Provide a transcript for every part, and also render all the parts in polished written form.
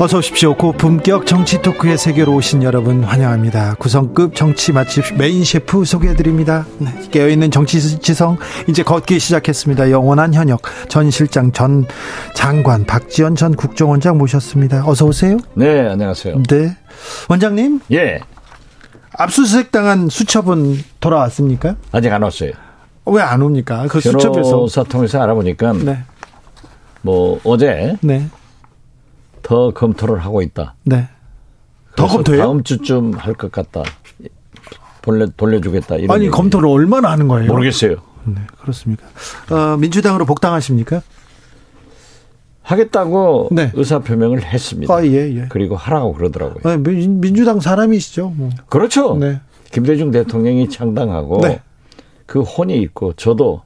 어서 오십시오. 고품격 정치 토크의 세계로 오신 여러분 환영합니다. 구성급 정치 맛집 메인 셰프 소개해드립니다. 네, 깨어있는 정치지성 이제 걷기 시작했습니다. 영원한 현역 전 실장 전 장관 박지원 전 국정원장 모셨습니다. 어서 오세요. 네, 안녕하세요. 네, 원장님. 예. 압수수색 당한 수첩은 돌아왔습니까? 아직 안 왔어요. 왜 안 옵니까? 그 수첩에서 변호사 통해서 알아보니까 네. 뭐 어제. 네. 더 검토를 하고 있다. 네. 더 검토요? 다음 주쯤 할 것 같다. 돌려주겠다. 이런 아니 얘기예요. 검토를 얼마나 하는 거예요? 모르겠어요. 네, 그렇습니다. 민주당으로 복당하십니까? 하겠다고 네. 의사표명을 했습니다. 아, 예, 예. 그리고 하라고 그러더라고요. 아, 민주당 사람이시죠. 뭐. 그렇죠. 네. 김대중 대통령이 창당하고 네. 그 혼이 있고 저도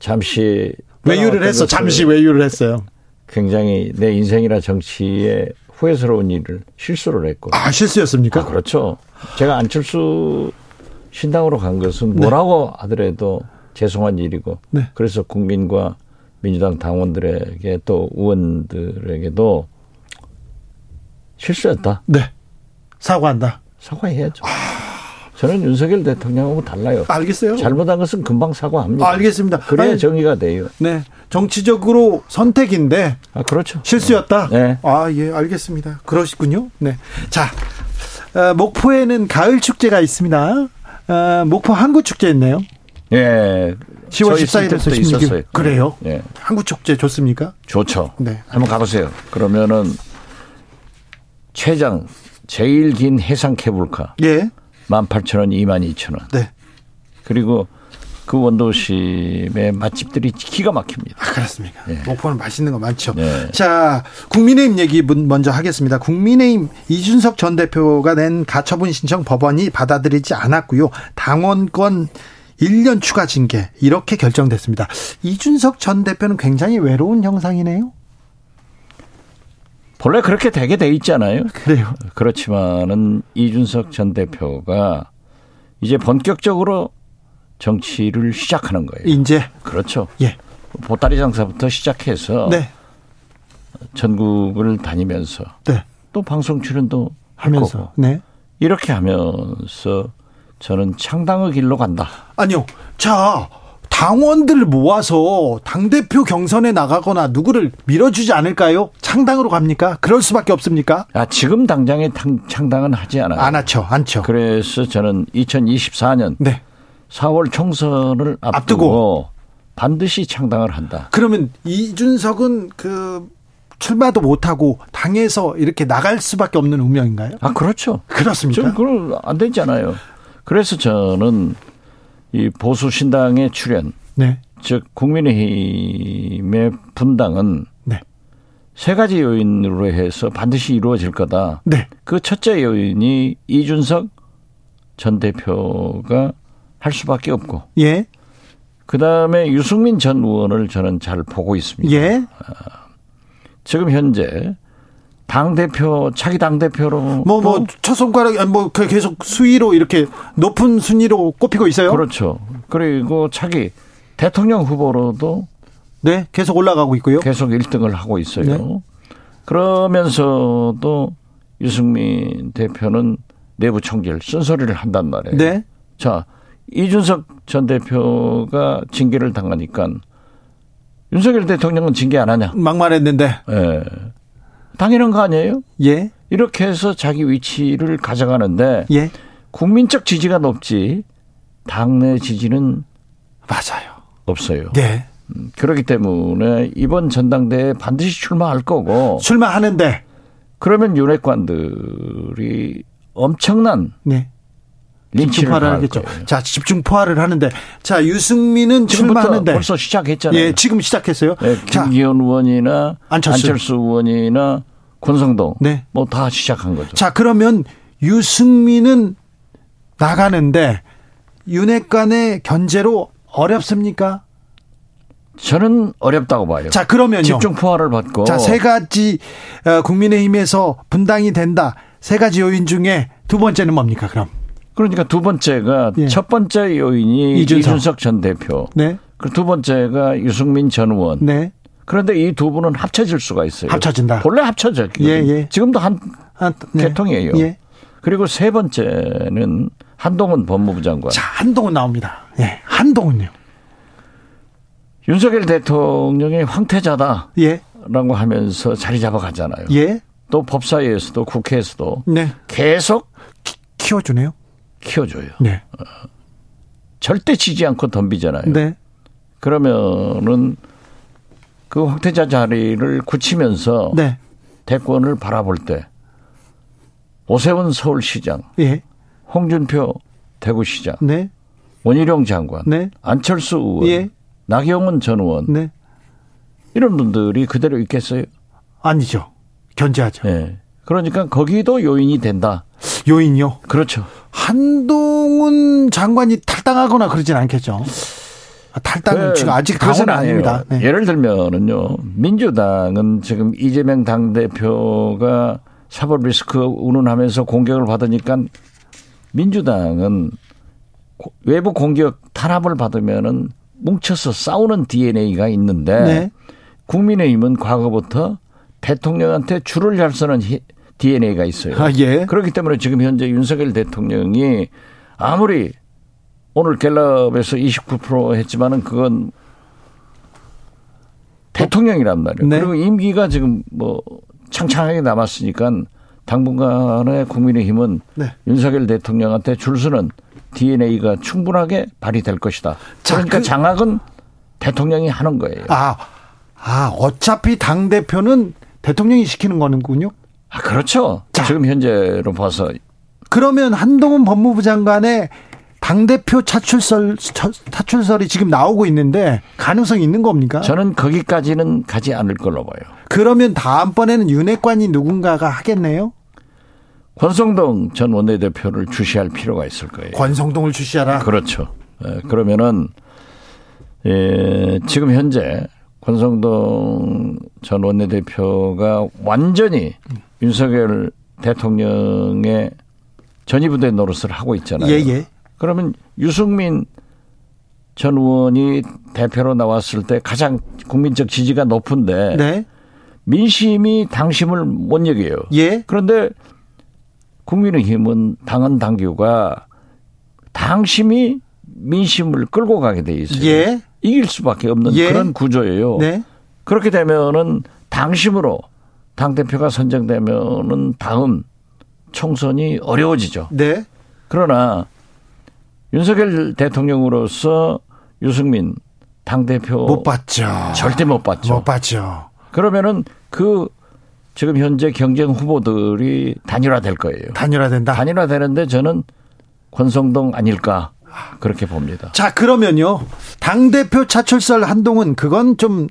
잠시 외유를 했어. 잠시 외유를 했어요. 굉장히 내 인생이나 정치에 후회스러운 일을 실수를 했고. 아, 실수였습니까? 아, 그렇죠. 제가 안철수 신당으로 간 것은 네. 뭐라고 하더라도 죄송한 일이고 네. 그래서 국민과 민주당 당원들에게 또 의원들에게도 실수였다. 네. 사과한다. 사과해야죠. 저는 윤석열 대통령하고 달라요. 알겠어요. 잘못한 것은 금방 사과합니다. 아, 알겠습니다. 그래야 아니, 정의가 돼요. 네, 정치적으로 선택인데. 아, 그렇죠. 실수였다. 네. 아, 예, 알겠습니다. 그러시군요. 네. 자, 목포에는 가을 축제가 있습니다. 목포 한구 축제 있네요. 예. 10월 14일에서 16일. 그래요. 예. 한구 축제 좋습니까? 좋죠. 네. 한번 가보세요. 그러면은 최장 제일 긴 해상 케이블카. 예. 18,000원, 22,000원. 네. 그리고 그 원도심의 맛집들이 기가 막힙니다. 아, 그렇습니까? 네. 목포는 맛있는 거 많죠. 네. 자, 국민의힘 얘기 먼저 하겠습니다. 국민의힘 이준석 전 대표가 낸 가처분 신청 법원이 받아들이지 않았고요. 당원권 1년 추가 징계 이렇게 결정됐습니다. 이준석 전 대표는 굉장히 외로운 형상이네요. 본래 그렇게 되게 돼 있잖아요. 그래요. 그렇지만은 이준석 전 대표가 이제 본격적으로 정치를 시작하는 거예요. 이제. 그렇죠. 예. 보따리 장사부터 시작해서 네. 전국을 다니면서 네. 또 방송 출연도 하면서 거고. 네. 이렇게 하면서 저는 창당의 길로 간다. 아니요. 자. 당원들 모아서 당대표 경선에 나가거나 누구를 밀어주지 않을까요? 창당으로 갑니까? 그럴 수밖에 없습니까? 아, 지금 당장에 창당은 하지 않아요. 안 하죠. 안죠. 그래서 저는 2024년 네. 4월 총선을 앞두고 반드시 창당을 한다. 그러면 이준석은 그 출마도 못하고 당에서 이렇게 나갈 수밖에 없는 운명인가요? 아, 그렇죠. 그렇습니까? 그건 안 되잖아요. 그래서 저는 이 보수 신당의 출현, 네. 즉 국민의힘의 분당은 네. 세 가지 요인으로 해서 반드시 이루어질 거다. 네. 그 첫째 요인이 이준석 전 대표가 할 수밖에 없고, 예. 그 다음에 유승민 전 의원을 저는 잘 보고 있습니다. 예. 지금 현재. 당대표, 차기 당대표로. 첫 손가락, 계속 수위로 이렇게 높은 순위로 꼽히고 있어요? 그렇죠. 그리고 차기 대통령 후보로도. 네, 계속 올라가고 있고요. 계속 1등을 하고 있어요. 네. 그러면서도 유승민 대표는 내부 총질, 쓴소리를 한단 말이에요. 네. 자, 이준석 전 대표가 징계를 당하니까 윤석열 대통령은 징계 안 하냐? 막말했는데. 예. 네. 당연한 거 아니에요? 예. 이렇게 해서 자기 위치를 가져가는데 예. 국민적 지지가 높지 당내 지지는 맞아요. 없어요. 예. 그렇기 때문에 이번 전당대회에 반드시 출마할 거고 출마하는데 그러면 윤핵관들이 엄청난 네. 린치를 할 거예요. 자, 집중포화를 하는데 자, 유승민은 출마하는데 벌써 시작했잖아요. 예, 지금 시작했어요. 네, 김기현 의원이나 안철수 의원이나 권성동 네. 뭐 다 시작한 거죠. 자, 그러면 유승민은 나가는데 윤핵관의 견제로 어렵습니까? 저는 어렵다고 봐요. 자, 그러면요. 집중 포화를 받고. 자, 세 가지 국민의힘에서 분당이 된다. 세 가지 요인 중에 두 번째는 뭡니까, 그럼? 그러니까 두 번째가 예. 첫 번째 요인이 이준석 전 대표. 네. 그리고 두 번째가 유승민 전 의원. 네. 그런데 이 두 분은 합쳐질 수가 있어요. 합쳐진다. 본래 합쳐졌거든요. 예, 예. 지금도 한 네. 개통이에요. 예. 그리고 세 번째는 한동훈 법무부 장관. 자, 한동훈 나옵니다. 예. 한동훈요. 윤석열 대통령이 황태자다라고 예. 하면서 자리 잡아가잖아요. 예. 또 법사위에서도 국회에서도 네. 계속 키워주네요. 키워줘요. 네. 절대 지지 않고 덤비잖아요. 네. 그러면은 그 황태자 자리를 굳히면서 네. 대권을 바라볼 때 오세훈 서울시장, 예. 홍준표 대구시장, 네. 원희룡 장관, 네. 안철수 의원. 예. 나경원 전 의원 네. 이런 분들이 그대로 있겠어요? 아니죠. 견제하죠. 네. 그러니까 거기도 요인이 된다. 요인이요? 그렇죠. 한동훈 장관이 탈당하거나 그러진 않겠죠. 탈당은 지금 아직 당은 아닙니다. 네. 예를 들면은요. 민주당은 지금 이재명 당대표가 사법 리스크 운운하면서 공격을 받으니까 민주당은 외부 공격 탄압을 받으면은 뭉쳐서 싸우는 DNA가 있는데 네. 국민의힘은 과거부터 대통령한테 줄을 잘 서는 DNA가 있어요. 아, 예. 그렇기 때문에 지금 현재 윤석열 대통령이 아무리 오늘 갤럽에서 29% 했지만은 그건 대통령이란 말이에요. 네. 그리고 임기가 지금 뭐 창창하게 남았으니까 당분간의 국민의힘은 네. 윤석열 대통령한테 줄 서는 DNA가 충분하게 발휘될 것이다. 그러니까 장악은 대통령이 하는 거예요. 어차피 당대표는 대통령이 시키는 거는군요. 아, 그렇죠. 자, 지금 현재로 봐서. 그러면 한동훈 법무부 장관의 당대표 차출설이 지금 나오고 있는데 가능성이 있는 겁니까? 저는 거기까지는 가지 않을 걸로 봐요. 그러면 다음번에는 윤핵관이 누군가가 하겠네요? 권성동 전 원내대표를 주시할 필요가 있을 거예요. 권성동을 주시하라. 그렇죠. 그러면은 지금 현재 권성동 전 원내대표가 완전히 윤석열 대통령의 전위부대 노릇을 하고 있잖아요. 예예. 그러면 유승민 전 의원이 대표로 나왔을 때 가장 국민적 지지가 높은데 네. 민심이 당심을 못 여겨요. 예. 그런데 국민의힘은 당헌 당규가 당심이 민심을 끌고 가게 돼 있어요. 예. 이길 수밖에 없는 예. 그런 구조예요. 네. 그렇게 되면은 당심으로 당대표가 선정되면은 다음 총선이 어려워지죠. 네. 그러나 윤석열 대통령으로서 유승민 당대표 못 봤죠. 절대 못 봤죠. 못 봤죠. 그러면은 그 지금 현재 경쟁 후보들이 단일화될 거예요. 단일화된다. 단일화되는데 저는 권성동 아닐까 그렇게 봅니다. 자, 그러면요. 당대표 차출설 한동훈 그건 좀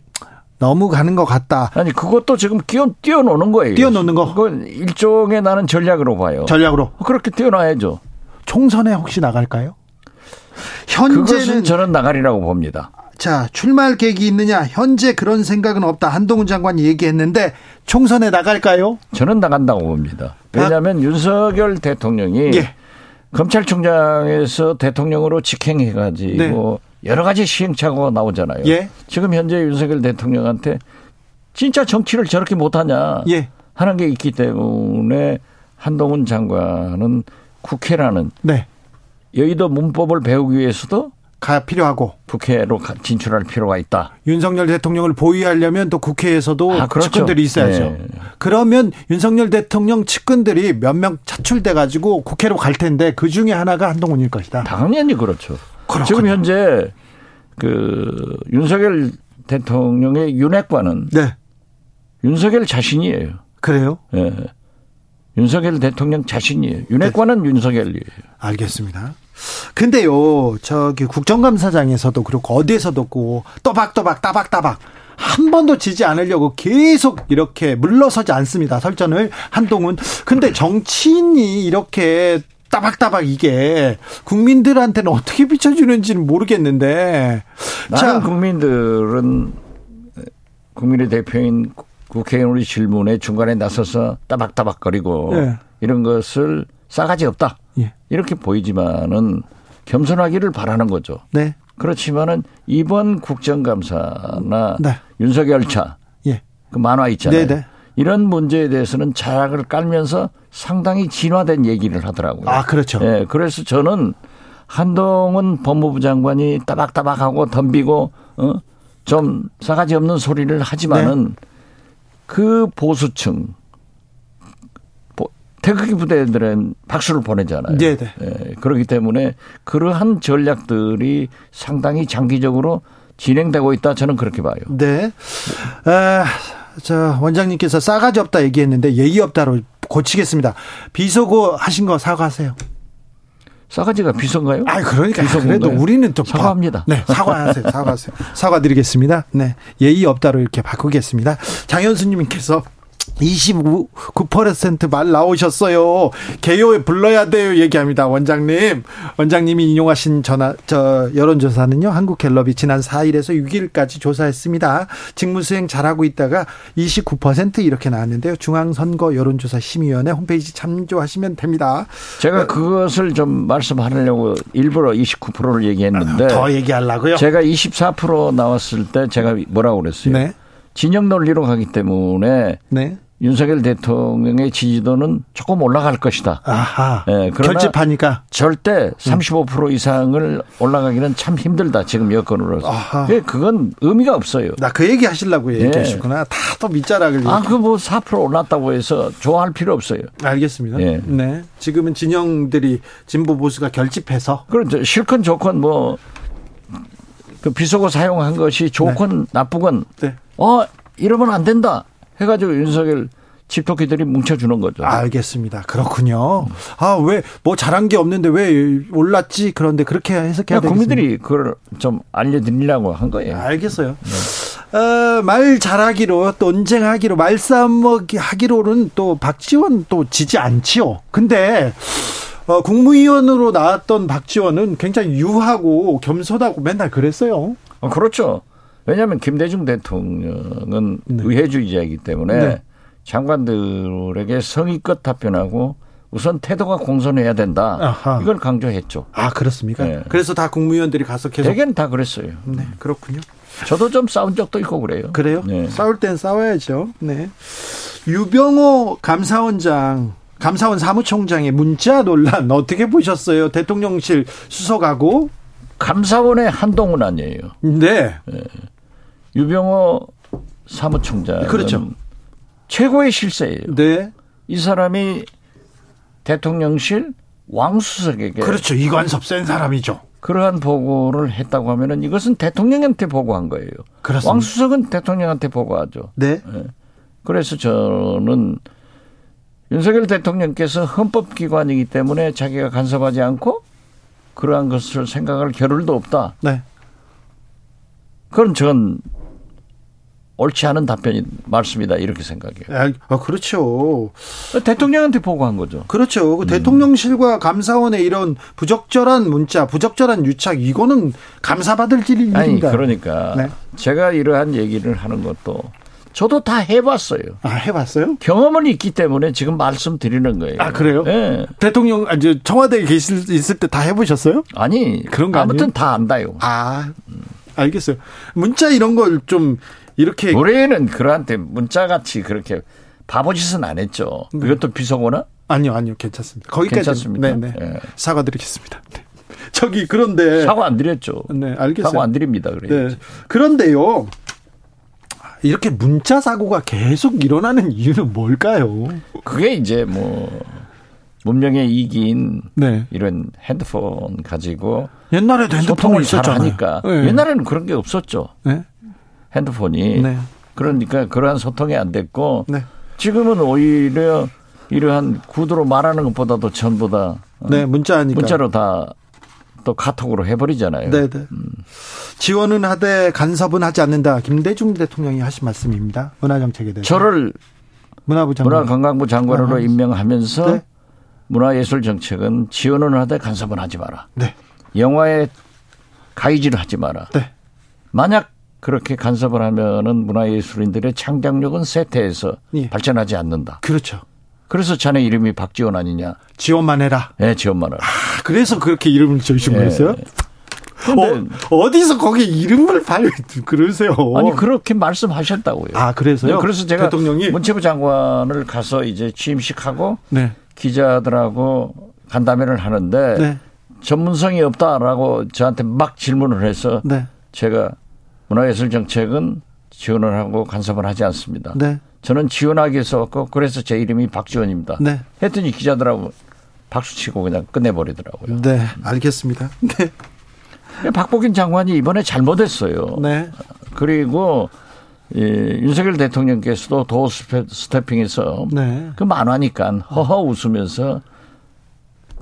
너무 가는 것 같다. 아니, 그것도 지금 뛰어노는 거예요. 뛰어노는 거. 그건 일종의 나는 전략으로 봐요. 전략으로. 그렇게 뛰어놔야죠. 총선에 혹시 나갈까요? 현재는. 그것은 저는 나가리라고 봅니다. 자, 출마할 계획이 있느냐? 현재 그런 생각은 없다. 한동훈 장관이 얘기했는데 총선에 나갈까요? 저는 나간다고 봅니다. 왜냐하면 윤석열 대통령이 예. 검찰총장에서 대통령으로 직행해가지고 네. 여러 가지 시행착오가 나오잖아요. 예. 지금 현재 윤석열 대통령한테 진짜 정치를 저렇게 못하냐 예. 하는 게 있기 때문에 한동훈 장관은 국회라는 네. 여의도 문법을 배우기 위해서도 가 필요하고 국회로 진출할 필요가 있다. 윤석열 대통령을 보위하려면 또 국회에서도 그렇죠. 측근들이 있어야죠. 네. 그러면 윤석열 대통령 측근들이 몇 명 차출돼 가지고 국회로 갈 텐데 그중에 하나가 한동훈일 것이다. 당연히 그렇죠. 그렇군요. 지금 현재 그 윤석열 대통령의 윤핵관은 네. 윤석열 자신이에요. 그래요? 네. 윤석열 대통령 자신이에요. 윤핵관은 네. 윤석열이에요. 알겠습니다. 근데요, 저기 국정감사장에서도 그렇고 어디에서도 그렇고 또박또박 한 번도 지지 않으려고 계속 이렇게 물러서지 않습니다. 설전을 한동훈. 근데 정치인이 이렇게 따박따박 이게 국민들한테는 어떻게 비춰지는지는 모르겠는데. 나는 국민들은 국민의 대표인 국회의원의 질문에 중간에 나서서 따박따박거리고 예. 이런 것을 싸가지 없다. 예. 이렇게 보이지만은 겸손하기를 바라는 거죠. 네. 그렇지만은 이번 국정감사나 네. 윤석열차 예. 그 만화 있잖아요. 네네. 이런 문제에 대해서는 자락을 깔면서 상당히 진화된 얘기를 하더라고요. 아, 그렇죠. 예, 그래서 저는 한동훈 법무부 장관이 따박따박하고 덤비고 좀 싸가지 없는 소리를 하지만은 네. 그 보수층 태극기 부대들은 박수를 보내잖아요. 네, 예, 그렇기 때문에 그러한 전략들이 상당히 장기적으로 진행되고 있다. 저는 그렇게 봐요. 네. 자, 원장님께서 싸가지 없다 얘기했는데 예의 없다로 고치겠습니다. 비속어 하신 거 사과하세요. 싸가지가 비서인가요? 아, 그러니까 그래도 우리는 좀 사과합니다. 네, 사과하세요. 사과드리겠습니다. 네, 예의 없다로 이렇게 바꾸겠습니다. 장현수님께서 29% 말 나오셨어요. 개요에 불러야 돼요. 얘기합니다. 원장님이 인용하신 여론조사는요. 한국갤럽이 지난 4일에서 6일까지 조사했습니다. 직무수행 잘하고 있다가 29% 이렇게 나왔는데요. 중앙선거여론조사심의위원회 홈페이지 참조하시면 됩니다. 제가 그것을 좀 말씀하려고 일부러 29%를 얘기했는데 더 얘기하려고요. 제가 24% 나왔을 때 제가 뭐라고 그랬어요? 네. 진영 논리로 가기 때문에 네. 윤석열 대통령의 지지도는 조금 올라갈 것이다. 아하. 예, 결집하니까 절대 35% 이상을 올라가기는 참 힘들다. 지금 여건으로서. 아하. 예, 그건 의미가 없어요. 나 그 얘기 하시려고 얘기하셨구나. 예. 다 또 밑자락을. 아, 그 뭐 4% 올랐다고 해서 좋아할 필요 없어요. 알겠습니다. 예. 네. 지금은 진영들이 진보 보수가 결집해서. 그렇죠. 실컷 좋건 뭐 그 비속어 사용한 것이 좋건 네. 나쁘건. 네. 이러면 안 된다 해가지고 윤석열 집토끼들이 뭉쳐주는 거죠. 알겠습니다. 그렇군요. 아, 왜 뭐 잘한 게 없는데 왜 올랐지? 그런데 그렇게 해석해야 되겠습니다. 국민들이 그걸 좀 알려드리려고 한 거예요. 알겠어요. 네. 말 잘하기로 또 논쟁하기로 말싸움 하기로는 또 박지원 또 지지 않지요. 근데 국무위원으로 나왔던 박지원은 굉장히 유하고 겸손하고 맨날 그랬어요. 그렇죠. 왜냐하면 김대중 대통령은 네. 의회주의자이기 때문에 네. 장관들에게 성의껏 답변하고 우선 태도가 공손해야 된다. 아하. 이걸 강조했죠. 아, 그렇습니까? 네. 그래서 다 국무위원들이 가서 계속. 대개는 다 그랬어요. 네, 그렇군요. 저도 좀 싸운 적도 있고 그래요. 그래요? 네. 싸울 땐 싸워야죠. 네. 유병호 감사원 사무총장의 문자 논란 어떻게 보셨어요? 대통령실 수석하고. 감사원의 한동훈 아니에요. 네. 네. 유병호 사무총장은 그렇죠. 최고의 실세예요. 네. 이 사람이 대통령실 왕수석에게 그렇죠. 이관섭 센 사람이죠. 그러한 보고를 했다고 하면은 이것은 대통령한테 보고한 거예요. 그렇습니다. 왕수석은 대통령한테 보고하죠. 네. 네. 그래서 저는 윤석열 대통령께서 헌법기관이기 때문에 자기가 간섭하지 않고 그러한 것을 생각할 겨를도 없다. 네. 그건 전 옳지 않은 답변이 맞습니다. 이렇게 생각해요. 아, 그렇죠. 대통령한테 보고한 거죠. 그렇죠. 대통령실과 감사원의 이런 부적절한 문자, 부적절한 유착, 이거는 감사받을 일입니다. 아니, 그러니까 네. 제가 이러한 얘기를 하는 것도 저도 다 해봤어요. 아, 해봤어요? 경험은 있기 때문에 지금 말씀드리는 거예요. 아, 그래요? 예. 대통령, 이제 청와대에 있을 때 다 해보셨어요? 아니. 그런 거 아무튼 아니에요? 다 안다요. 아, 알겠어요. 문자 이런 걸 좀 이렇게. 올해는 그러한테 문자같이 그렇게 바보짓은 안 했죠. 네. 이것도 비속어나? 아니요. 괜찮습니다. 거기까지. 괜찮습니다. 네. 사과드리겠습니다. 네. 그런데. 사과 안 드렸죠. 네, 알겠어요. 사과 안 드립니다. 그래요. 네. 그런데요. 이렇게 문자 사고가 계속 일어나는 이유는 뭘까요? 그게 이제 뭐 문명의 이기인 네. 이런 핸드폰 가지고 옛날에도 핸드폰을 잘하니까 네. 옛날에는 그런 게 없었죠. 네? 핸드폰이 네. 그러니까 그러한 소통이 안 됐고 네. 지금은 오히려 이러한 구두로 말하는 것보다도 전부 다 네, 문자로 다. 또 카톡으로 해버리잖아요. 네네. 지원은 하되 간섭은 하지 않는다. 김대중 대통령이 하신 말씀입니다. 문화정책에 대해서. 저를 문화관광부 장관으로 임명하면서 네? 문화예술 정책은 지원은 하되 간섭은 하지 마라. 네. 영화에 가이질을 하지 마라. 네. 만약 그렇게 간섭을 하면은 문화예술인들의 창작력은 쇠퇴해서 예. 발전하지 않는다. 그렇죠. 그래서 자네 이름이 박지원 아니냐. 지원만 해라. 네, 지원만 해라. 아, 그래서 그렇게 이름을 지으신 거였어요? 예. 어디서 거기 이름을 그러세요? 아니 그렇게 말씀하셨다고요. 아 그래서요? 네, 그래서 제가 대통령이 문체부 장관을 가서 이제 취임식하고 네. 기자들하고 간담회를 하는데 네. 전문성이 없다라고 저한테 막 질문을 해서 네. 제가 문화예술 정책은 지원을 하고 간섭을 하지 않습니다. 네. 저는 지원하기 위해서 왔고 그래서 제 이름이 박지원입니다. 네. 했더니 기자들하고 박수치고 그냥 끝내버리더라고요. 네, 알겠습니다. 네. 박보균 장관이 이번에 잘못했어요. 네. 그리고 윤석열 대통령께서도 도어 스태핑에서 네. 그 만화니까 허허 웃으면서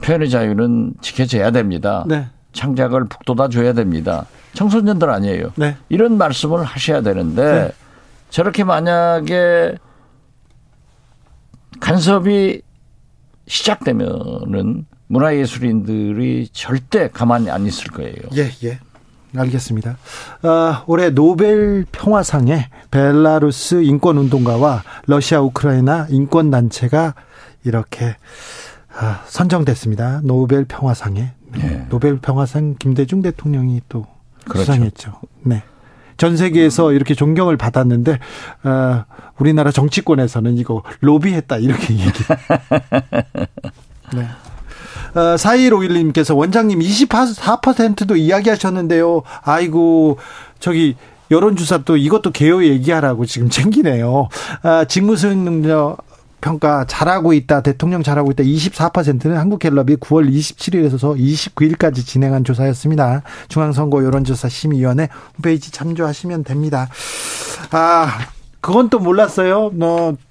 표현의 자유는 지켜져야 됩니다. 네. 창작을 북돋아 줘야 됩니다. 청소년들 아니에요. 네. 이런 말씀을 하셔야 되는데 네. 저렇게 만약에 간섭이 시작되면은 문화예술인들이 절대 가만히 안 있을 거예요. 예, 예. 알겠습니다. 올해 노벨 평화상에 벨라루스 인권운동가와 러시아 우크라이나 인권단체가 이렇게 선정됐습니다. 노벨 평화상에. 예. 노벨 평화상 김대중 대통령이 또 그렇죠. 수상했죠. 네. 전 세계에서 이렇게 존경을 받았는데 우리나라 정치권에서는 이거 로비했다 이렇게 얘기. 네. 4151님께서 원장님 24%도 이야기하셨는데요. 아이고 저기 여론조사 또 이것도 개요 얘기하라고 지금 챙기네요. 직무수행능력 평가 잘하고 있다. 대통령 잘하고 있다. 24%는 한국갤럽이 9월 27일에서 29일까지 진행한 조사였습니다. 중앙선거여론조사심의위원회 홈페이지 참조하시면 됩니다. 아 그건 또 몰랐어요.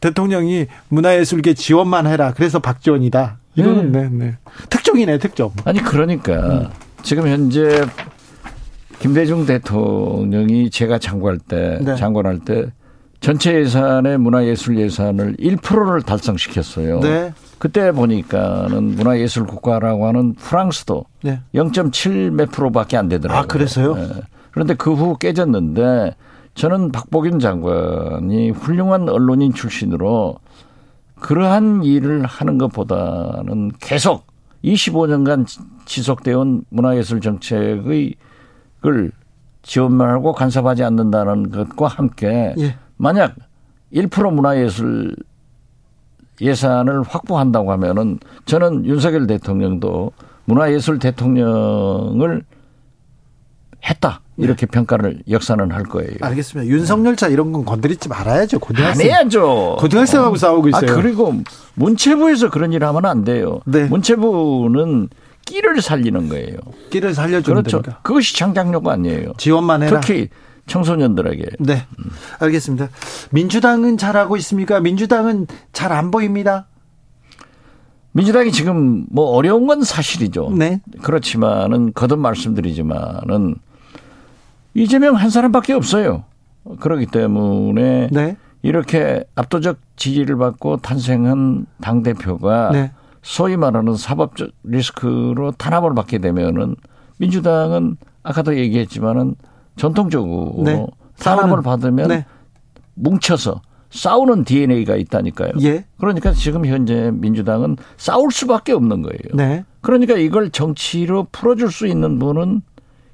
대통령이 문화예술계 지원만 해라. 그래서 박지원이다. 이거는 네. 네. 특종이네 특종. 아니 그러니까 지금 현재 김대중 대통령이 제가 장관할 때 네. 장관할 때 전체 예산의 문화예술 예산을 1%를 달성시켰어요. 네. 그때 보니까는 문화예술 국가라고 하는 프랑스도 네. 0.7 몇 프로밖에 안 되더라고요. 아 그래서요? 네. 그런데 그 후 깨졌는데 저는 박보균 장관이 훌륭한 언론인 출신으로. 그러한 일을 하는 것보다는 계속 25년간 지속되어 온 문화예술 정책을 지원만 하고 간섭하지 않는다는 것과 함께 예. 만약 1% 문화예술 예산을 확보한다고 하면은 저는 윤석열 대통령도 문화예술 대통령을 했다. 이렇게 네. 평가를 역사는 할 거예요. 알겠습니다. 윤석열 차 이런 건 건드리지 말아야죠. 고등학생. 안 해야죠. 고등학생하고 싸우고 있어요. 아, 그리고 문체부에서 그런 일을 하면 안 돼요. 네. 문체부는 끼를 살리는 거예요. 끼를 살려주는 거죠. 그렇죠. 그것이 창작력 아니에요. 지원만 해라. 특히 청소년들에게. 네. 알겠습니다. 민주당은 잘하고 있습니까? 민주당은 잘 안 보입니다. 민주당이 지금 뭐 어려운 건 사실이죠. 네. 그렇지만은 거듭 말씀드리지만은 이재명 한 사람밖에 없어요. 그렇기 때문에 네. 이렇게 압도적 지지를 받고 탄생한 당대표가 네. 소위 말하는 사법적 리스크로 탄압을 받게 되면은 민주당은 아까도 얘기했지만은 전통적으로 네. 탄압을 받으면 네. 뭉쳐서 싸우는 DNA가 있다니까요. 예. 그러니까 지금 현재 민주당은 싸울 수밖에 없는 거예요. 네. 그러니까 이걸 정치로 풀어줄 수 있는 분은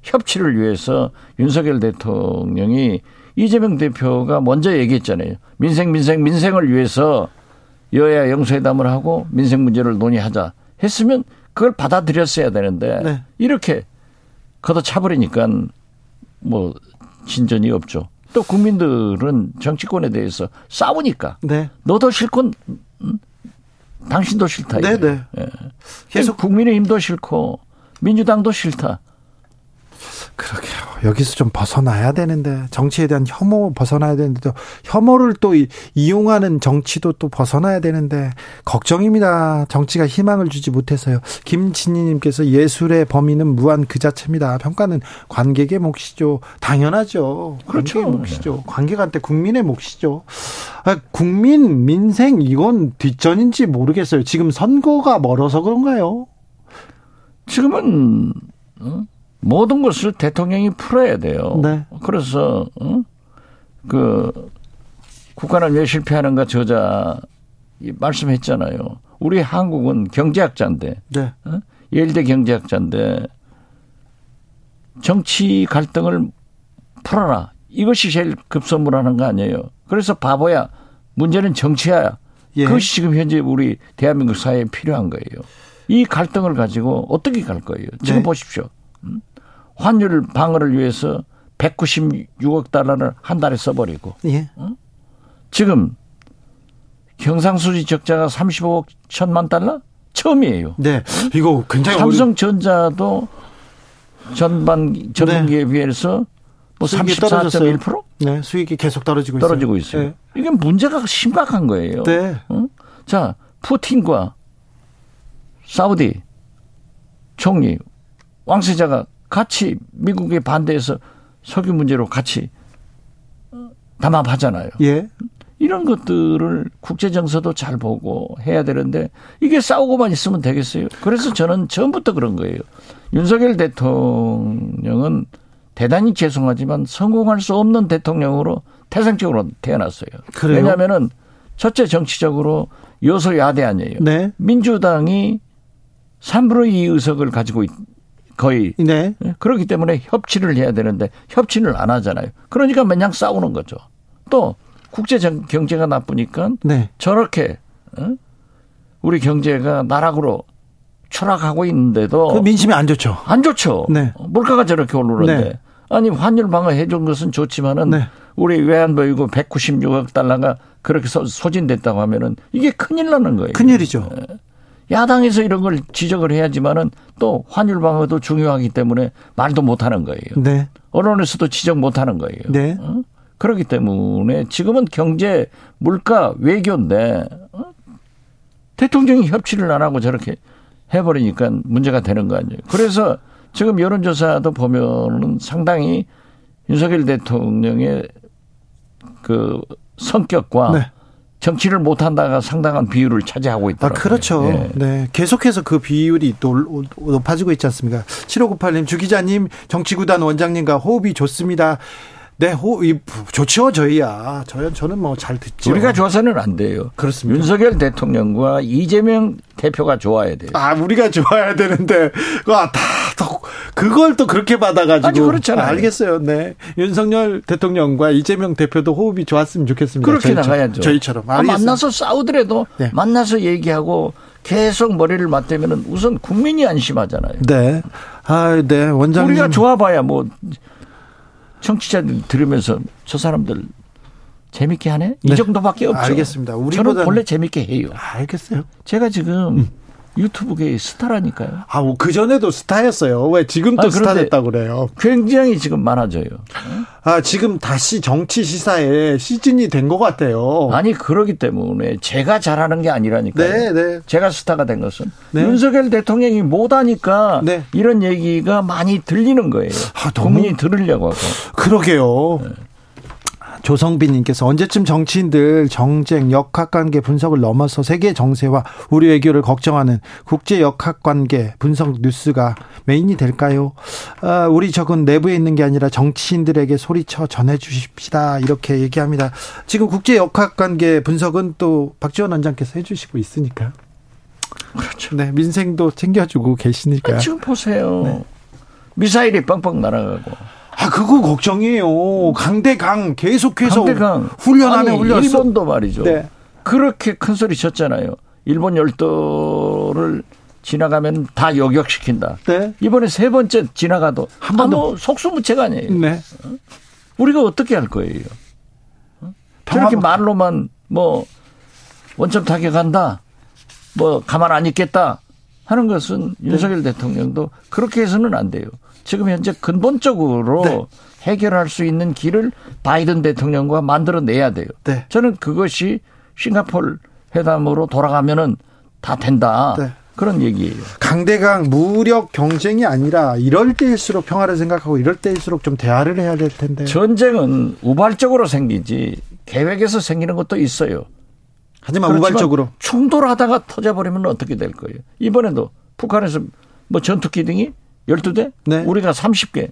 협치를 위해서 윤석열 대통령이 이재명 대표가 먼저 얘기했잖아요. 민생을 위해서 여야 영수회담을 하고 민생 문제를 논의하자 했으면 그걸 받아들였어야 되는데 네. 이렇게 걷어차버리니까 뭐 진전이 없죠. 또 국민들은 정치권에 대해서 싸우니까 네. 너도 싫고 당신도 싫다. 네, 네. 예. 계속 국민의힘도 싫고 민주당도 싫다. 그러게요. 여기서 좀 벗어나야 되는데, 정치에 대한 혐오 벗어나야 되는데, 또 혐오를 또 이용하는 정치도 또 벗어나야 되는데 걱정입니다. 정치가 희망을 주지 못해서요. 김진희님께서 예술의 범위는 무한 그 자체입니다. 평가는 관객의 몫이죠. 당연하죠. 그렇죠. 관객의 몫이죠. 관객한테 국민의 몫이죠. 국민 민생 이건 뒷전인지 모르겠어요. 지금 선거가 멀어서 그런가요? 지금은 모든 것을 대통령이 풀어야 돼요. 네. 그래서 그 국가를 왜 실패하는가 저자 말씀했잖아요. 우리 한국은 경제학자인데, 네. 예일대 경제학자인데 정치 갈등을 풀어라. 이것이 제일 급선무라는 거 아니에요. 그래서 바보야. 문제는 정치야. 예. 그것이 지금 현재 우리 대한민국 사회에 필요한 거예요. 이 갈등을 가지고 어떻게 갈 거예요? 지금 네. 보십시오. 환율 방어를 위해서 196억 달러를 한 달에 써버리고 예. 지금 경상수지 적자가 35억 천만 달러? 처음이에요. 네, 이거 굉장히 삼성전자도 전분기에 네. 비해서 뭐 34.1%? 네, 수익이 계속 떨어지고 있어요. 네. 이게 문제가 심각한 거예요. 네. 자, 푸틴과 사우디 총리 왕세자가 같이 미국에 반대해서 석유 문제로 같이 담합하잖아요. 예. 이런 것들을 국제정서도 잘 보고 해야 되는데 이게 싸우고만 있으면 되겠어요. 그래서 저는 처음부터 그런 거예요. 윤석열 대통령은 대단히 죄송하지만 성공할 수 없는 대통령으로 태생적으로 태어났어요. 그래요? 왜냐하면은 첫째 정치적으로 여소야대 아니에요. 네. 민주당이 3분의 2 의석을 가지고 거의 네. 그렇기 때문에 협치를 해야 되는데 협치를 안 하잖아요. 그러니까 맨날 싸우는 거죠. 또 국제 경제가 나쁘니까 네. 저렇게 우리 경제가 나락으로 추락하고 있는데도 그 민심이 안 좋죠. 안 좋죠. 네. 물가가 저렇게 오르는데 네. 아니 환율 방어해 준 것은 좋지만은 네. 우리 외환보유고 196억 달러가 그렇게 소진됐다고 하면은 이게 큰일 나는 거예요. 큰일이죠. 네. 야당에서 이런 걸 지적을 해야지만은 또 환율 방어도 중요하기 때문에 말도 못 하는 거예요. 네. 언론에서도 지적 못 하는 거예요. 네. 어? 그렇기 때문에 지금은 경제, 물가, 외교인데 대통령이 협치를 안 하고 저렇게 해버리니까 문제가 되는 거 아니에요. 그래서 지금 여론조사도 보면은 상당히 윤석열 대통령의 그 성격과 네. 정치를 못한다가 상당한 비율을 차지하고 있더라고요. 아, 그렇죠. 네. 네. 계속해서 그 비율이 또 높아지고 있지 않습니까? 7598님, 주 기자님, 정치구단 원장님과 호흡이 좋습니다. 네, 호흡이 좋죠, 저희야. 저는 뭐 잘 듣죠. 우리가 좋아서는 안 돼요. 그렇습니다. 윤석열 대통령과 이재명 대표가 좋아야 돼요. 아, 우리가 좋아야 되는데, 와, 그걸 또 그렇게 받아가지고. 아니, 그렇잖아요. 알겠어요. 네. 윤석열 대통령과 이재명 대표도 호흡이 좋았으면 좋겠습니다. 그렇게 저희처럼. 나가야죠. 저희처럼. 만나서 싸우더라도 네. 만나서 얘기하고 계속 머리를 맞대면 우선 국민이 안심하잖아요. 네. 아, 네. 원장님. 우리가 좋아봐야 뭐 청취자들 들으면서 저 사람들 재밌게 하네? 네. 이 정도밖에 없죠. 알겠습니다. 저는 원래 재밌게 해요. 알겠어요. 제가 지금. 유튜브계의 스타라니까요. 아, 그 전에도 스타였어요. 왜 지금 또 스타 됐다고 그래요? 굉장히 지금 많아져요. 아, 지금 다시 정치 시사에 시즌이 된 것 같아요. 아니, 그러기 때문에 제가 잘하는 게 아니라니까요. 네, 네. 제가 스타가 된 것은 네. 윤석열 대통령이 못하니까 네. 이런 얘기가 많이 들리는 거예요. 아, 국민이 들으려고 하고. 그러게요. 네. 조성빈님께서 언제쯤 정치인들 정쟁 역학관계 분석을 넘어서 세계 정세와 우리 외교를 걱정하는 국제 역학관계 분석 뉴스가 메인이 될까요? 아, 우리 적은 내부에 있는 게 아니라 정치인들에게 소리쳐 전해주십시다. 이렇게 얘기합니다. 지금 국제 역학관계 분석은 또 박지원 원장께서 해주시고 있으니까. 그렇죠. 네, 민생도 챙겨주고 계시니까. 아, 지금 보세요. 네. 미사일이 빵빵 날아가고. 아, 그거 걱정이에요. 강대강 계속해서 훈련하면 훈련. 일본도 말이죠. 네. 그렇게 큰 소리 쳤잖아요. 일본 열도를 지나가면 다 요격시킨다. 네. 이번에 세 번째 지나가도 한 번도 속수무책 아니에요. 네. 우리가 어떻게 할 거예요? 저렇게 말로만 뭐 원점 타격한다. 뭐 가만 안 있겠다. 하는 것은 윤석열 대통령도 그렇게 해서는 안 돼요. 지금 현재 근본적으로 해결할 수 있는 길을 바이든 대통령과 만들어내야 돼요. 저는 그것이 싱가포르 회담으로 돌아가면은 다 된다. 그런 얘기예요. 강대강 무력 경쟁이 아니라 이럴 때일수록 평화를 생각하고 이럴 때일수록 좀 대화를 해야 될 텐데. 전쟁은 우발적으로 생기지 계획에서 생기는 것도 있어요. 하지만 우발적으로 충돌하다가 터져버리면 어떻게 될 거예요. 이번에도 북한에서 뭐 전투기 등이 12대? 우리가 30개.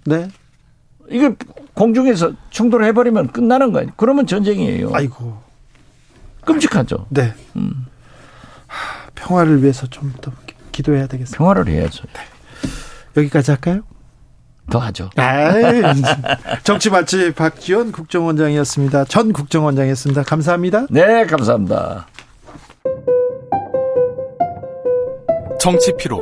이게 공중에서 충돌해버리면 끝나는 거예요. 그러면 전쟁이에요. 아이고. 끔찍하죠. 평화를 위해서 좀 더 기도해야 되겠습니다. 평화를 해야죠. 여기까지 할까요? 더 하죠. 정치 맛집 박지원 국정원장이었습니다. 전 국정원장이었습니다. 감사합니다. 네, 감사합니다. 정치 피로,